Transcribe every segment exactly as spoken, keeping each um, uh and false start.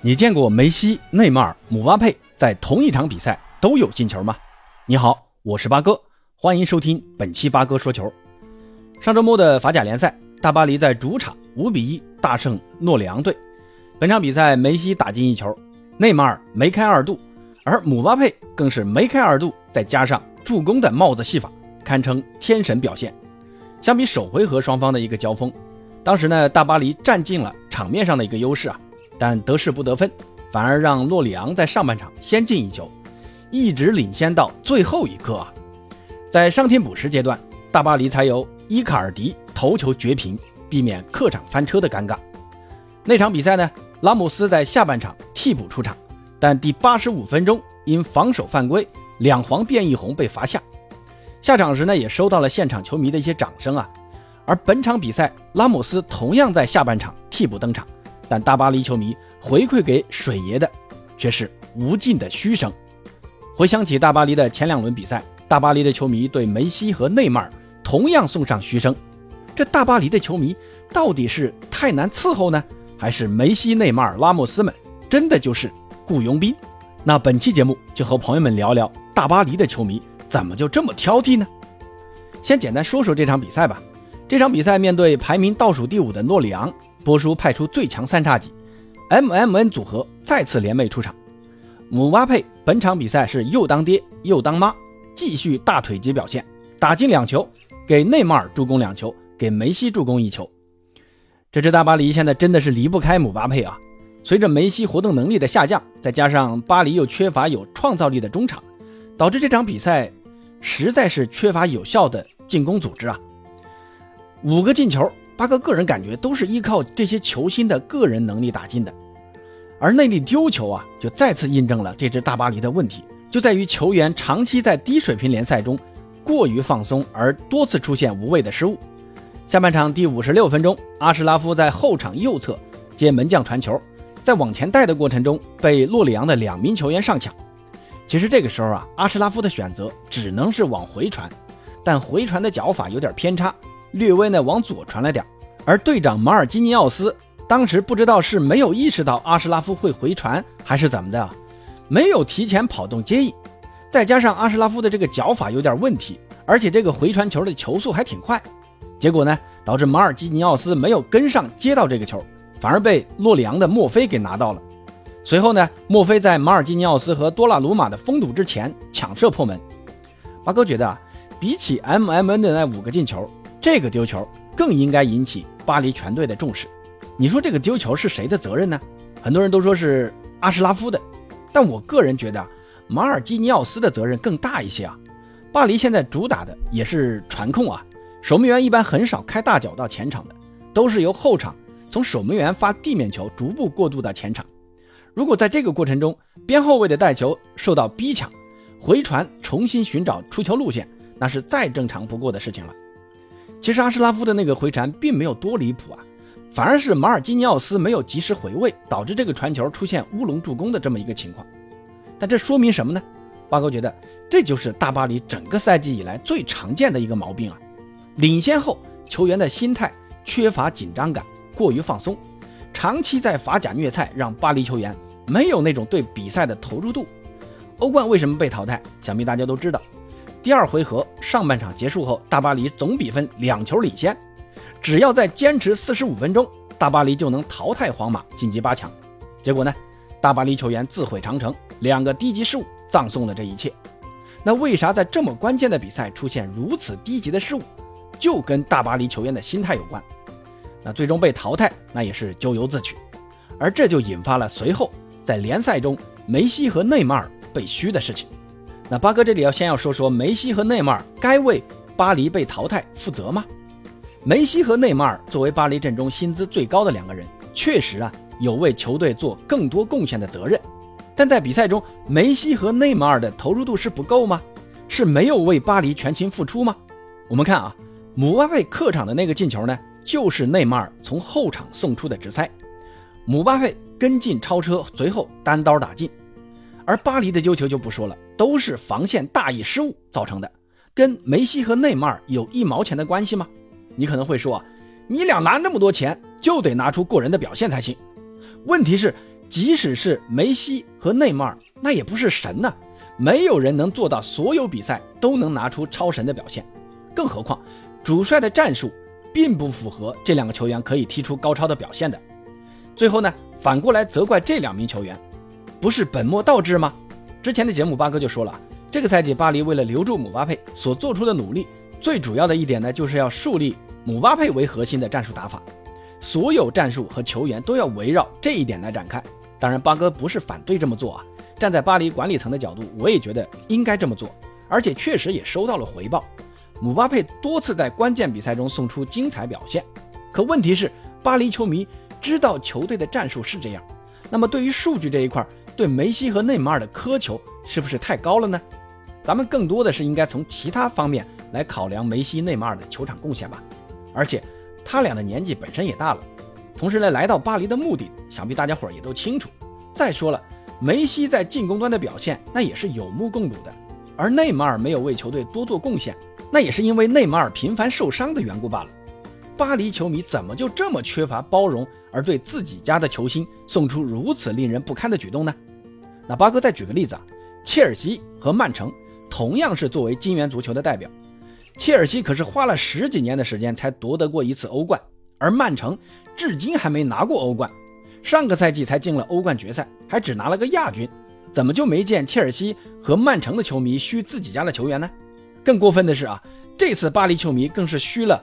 你见过梅西、内马尔、姆巴佩在同一场比赛都有进球吗？你好，我是八哥，欢迎收听本期八哥说球。上周末的法甲联赛，大巴黎在主场五比一大胜诺里昂队。本场比赛梅西打进一球，内马尔梅开二度，而姆巴佩更是梅开二度再加上助攻的帽子戏法，堪称天神表现。相比首回合双方的一个交锋，当时呢大巴黎占尽了场面上的一个优势啊，但得势不得分，反而让诺里昂在上半场先进一球，一直领先到最后一刻啊。在上天补时阶段，大巴黎才由伊卡尔迪头球绝平，避免客场翻车的尴尬。那场比赛呢，拉姆斯在下半场替补出场，但第八十五分钟因防守犯规两黄变一红被罚下。下场时呢也收到了现场球迷的一些掌声啊。而本场比赛拉姆斯同样在下半场替补登场，但大巴黎球迷回馈给水爷的却是无尽的嘘声。回想起大巴黎的前两轮比赛，大巴黎的球迷对梅西和内马尔同样送上嘘声，这大巴黎的球迷到底是太难伺候呢，还是梅西、内马尔、拉莫斯们真的就是雇佣兵？那本期节目就和朋友们聊聊大巴黎的球迷怎么就这么挑剔呢？先简单说说这场比赛吧。这场比赛面对排名倒数第五的诺里昂，波叔派出最强三叉戟 M M N 组合再次联袂出场。姆巴佩本场比赛是又当爹又当妈，继续大腿级表现，打进两球，给内马尔助攻两球，给梅西助攻一球。这支大巴黎现在真的是离不开姆巴佩啊！随着梅西活动能力的下降，再加上巴黎又缺乏有创造力的中场，导致这场比赛实在是缺乏有效的进攻组织啊！五个进球，八哥个人感觉都是依靠这些球星的个人能力打进的，而内力丢球啊，就再次印证了这支大巴黎的问题，就在于球员长期在低水平联赛中过于放松，而多次出现无谓的失误。下半场第五十六分钟，阿什拉夫在后场右侧接门将传球，在往前带的过程中被洛里昂的两名球员上抢。其实这个时候啊，阿什拉夫的选择只能是往回传，但回传的脚法有点偏差，略微呢往左传了点，而队长马尔基尼奥斯当时不知道是没有意识到阿什拉夫会回传还是怎么的啊，没有提前跑动接应，再加上阿什拉夫的这个脚法有点问题，而且这个回传球的球速还挺快，结果呢导致马尔基尼奥斯没有跟上接到这个球，反而被洛里昂的墨菲给拿到了。随后呢，墨菲在马尔基尼奥斯和多纳鲁马的封堵之前抢射破门。八哥觉得啊，比起 M M N 的那五个进球，这个丢球更应该引起巴黎全队的重视。你说这个丢球是谁的责任呢？很多人都说是阿什拉夫的，但我个人觉得啊，马尔基尼奥斯的责任更大一些啊。巴黎现在主打的也是传控啊，守门员一般很少开大脚到前场的，都是由后场从守门员发地面球逐步过渡到前场。如果在这个过程中边后卫的带球受到逼抢，回传重新寻找出球路线，那是再正常不过的事情了。其实阿什拉夫的那个回传并没有多离谱啊，反而是马尔基尼奥斯没有及时回位，导致这个传球出现乌龙助攻的这么一个情况。但这说明什么呢？八哥觉得这就是大巴黎整个赛季以来最常见的一个毛病啊，领先后球员的心态缺乏紧张感，过于放松，长期在法甲虐菜，让巴黎球员没有那种对比赛的投入度。欧冠为什么被淘汰，想必大家都知道。第二回合上半场结束后，大巴黎总比分两球领先，只要再坚持四十五分钟，大巴黎就能淘汰皇马晋级八强。结果呢，大巴黎球员自毁长城，两个低级失误葬送了这一切。那为啥在这么关键的比赛出现如此低级的失误，就跟大巴黎球员的心态有关。那最终被淘汰，那也是咎由自取。而这就引发了随后在联赛中梅西和内马尔被嘘的事情。那八哥这里要先要说说，梅西和内马尔该为巴黎被淘汰负责吗？梅西和内马尔作为巴黎阵中薪资最高的两个人，确实啊有为球队做更多贡献的责任，但在比赛中梅西和内马尔的投入度是不够吗？是没有为巴黎全情付出吗？我们看啊，姆巴佩客场的那个进球呢，就是内马尔从后场送出的直塞，姆巴佩跟进超车，随后单刀打进。而巴黎的丢球就不说了，都是防线大意失误造成的，跟梅西和内马尔有一毛钱的关系吗？你可能会说啊，你俩拿那么多钱就得拿出过人的表现才行。问题是即使是梅西和内马尔，那也不是神呐、啊，没有人能做到所有比赛都能拿出超神的表现。更何况，主帅的战术并不符合这两个球员可以踢出高超的表现的。最后呢，反过来责怪这两名球员，不是本末倒置吗？之前的节目巴哥就说了，这个赛季巴黎为了留住姆巴佩所做出的努力，最主要的一点呢，就是要树立姆巴佩为核心的战术打法，所有战术和球员都要围绕这一点来展开。当然巴哥不是反对这么做啊，站在巴黎管理层的角度，我也觉得应该这么做，而且确实也收到了回报。姆巴佩多次在关键比赛中送出精彩表现，可问题是巴黎球迷知道球队的战术是这样，那么对于数据这一块，对梅西和内马尔的苛求是不是太高了呢？咱们更多的是应该从其他方面来考量梅西内马尔的球场贡献吧。而且他俩的年纪本身也大了，同时呢，来到巴黎的目的想必大家伙也都清楚。再说了，梅西在进攻端的表现那也是有目共睹的，而内马尔没有为球队多做贡献，那也是因为内马尔频繁受伤的缘故罢了。巴黎球迷怎么就这么缺乏包容，而对自己家的球星送出如此令人不堪的举动呢？那巴哥再举个例子啊，切尔西和曼城同样是作为金元足球的代表，切尔西可是花了十几年的时间才夺得过一次欧冠，而曼城至今还没拿过欧冠，上个赛季才进了欧冠决赛，还只拿了个亚军。怎么就没见切尔西和曼城的球迷嘘自己家的球员呢？更过分的是啊，这次巴黎球迷更是嘘了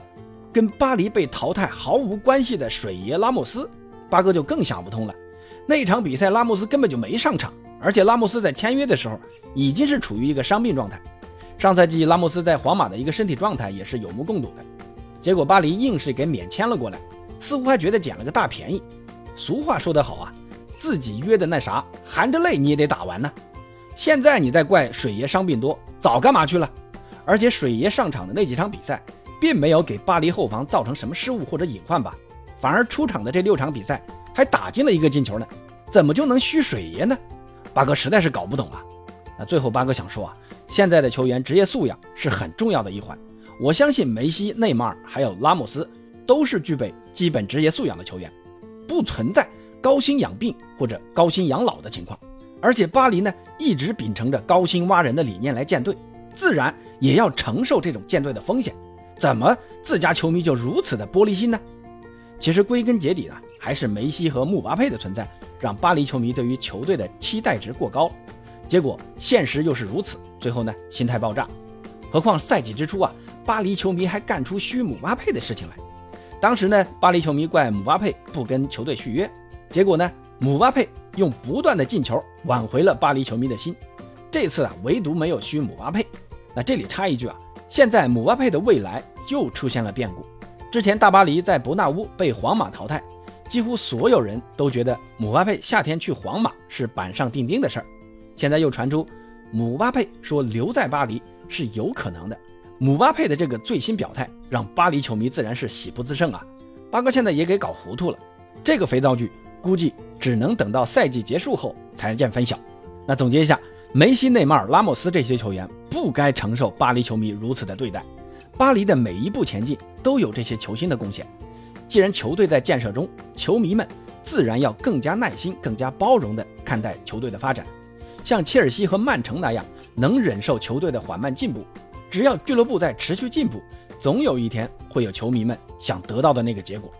跟巴黎被淘汰毫无关系的水爷拉莫斯。巴哥就更想不通了，那场比赛拉莫斯根本就没上场，而且拉莫斯在签约的时候已经是处于一个伤病状态，上赛季拉莫斯在皇马的一个身体状态也是有目共睹的，结果巴黎硬是给免签了过来，似乎还觉得捡了个大便宜。俗话说得好啊，自己约的那啥，含着泪你也得打完呢。现在你在怪水爷伤病多，早干嘛去了？而且水爷上场的那几场比赛并没有给巴黎后防造成什么失误或者隐患吧，反而出场的这六场比赛还打进了一个进球呢，怎么就能虚水爷呢？巴哥实在是搞不懂啊。那最后巴哥想说啊，现在的球员职业素养是很重要的一环，我相信梅西、内马尔还有拉莫斯都是具备基本职业素养的球员，不存在高薪养病或者高薪养老的情况。而且巴黎呢，一直秉承着高薪挖人的理念来建队，自然也要承受这种建队的风险，怎么自家球迷就如此的玻璃心呢？其实归根结底呢，还是梅西和姆巴佩的存在让巴黎球迷对于球队的期待值过高了，结果现实又是如此，最后呢，心态爆炸。何况赛季之初啊，巴黎球迷还干出嘘姆巴佩的事情来。当时呢，巴黎球迷怪姆巴佩不跟球队续约，结果呢，姆巴佩用不断的进球挽回了巴黎球迷的心。这次啊，唯独没有嘘姆巴佩。那这里插一句啊，现在姆巴佩的未来又出现了变故。之前大巴黎在伯纳乌被皇马淘汰，几乎所有人都觉得姆巴佩夏天去皇马是板上钉钉的事儿。现在又传出姆巴佩说留在巴黎是有可能的，姆巴佩的这个最新表态让巴黎球迷自然是喜不自胜啊。巴哥现在也给搞糊涂了，这个肥皂剧估计只能等到赛季结束后才见分晓。那总结一下，梅西、内马尔、拉莫斯这些球员不该承受巴黎球迷如此的对待，巴黎的每一步前进都有这些球星的贡献，既然球队在建设中，球迷们自然要更加耐心、更加包容地看待球队的发展，像切尔西和曼城那样能忍受球队的缓慢进步，只要俱乐部在持续进步，总有一天会有球迷们想得到的那个结果。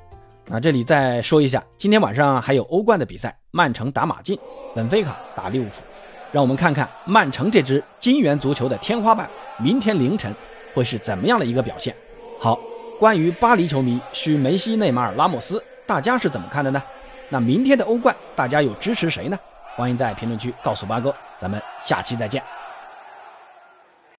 那这里再说一下，今天晚上还有欧冠的比赛，曼城打马竞，本菲卡打利物浦，让我们看看曼城这支金元足球的天花板明天凌晨会是怎么样的一个表现。好，关于巴黎球迷嘘梅西、内马尔、拉莫斯，大家是怎么看的呢？那明天的欧冠大家有支持谁呢？欢迎在评论区告诉八哥，咱们下期再见。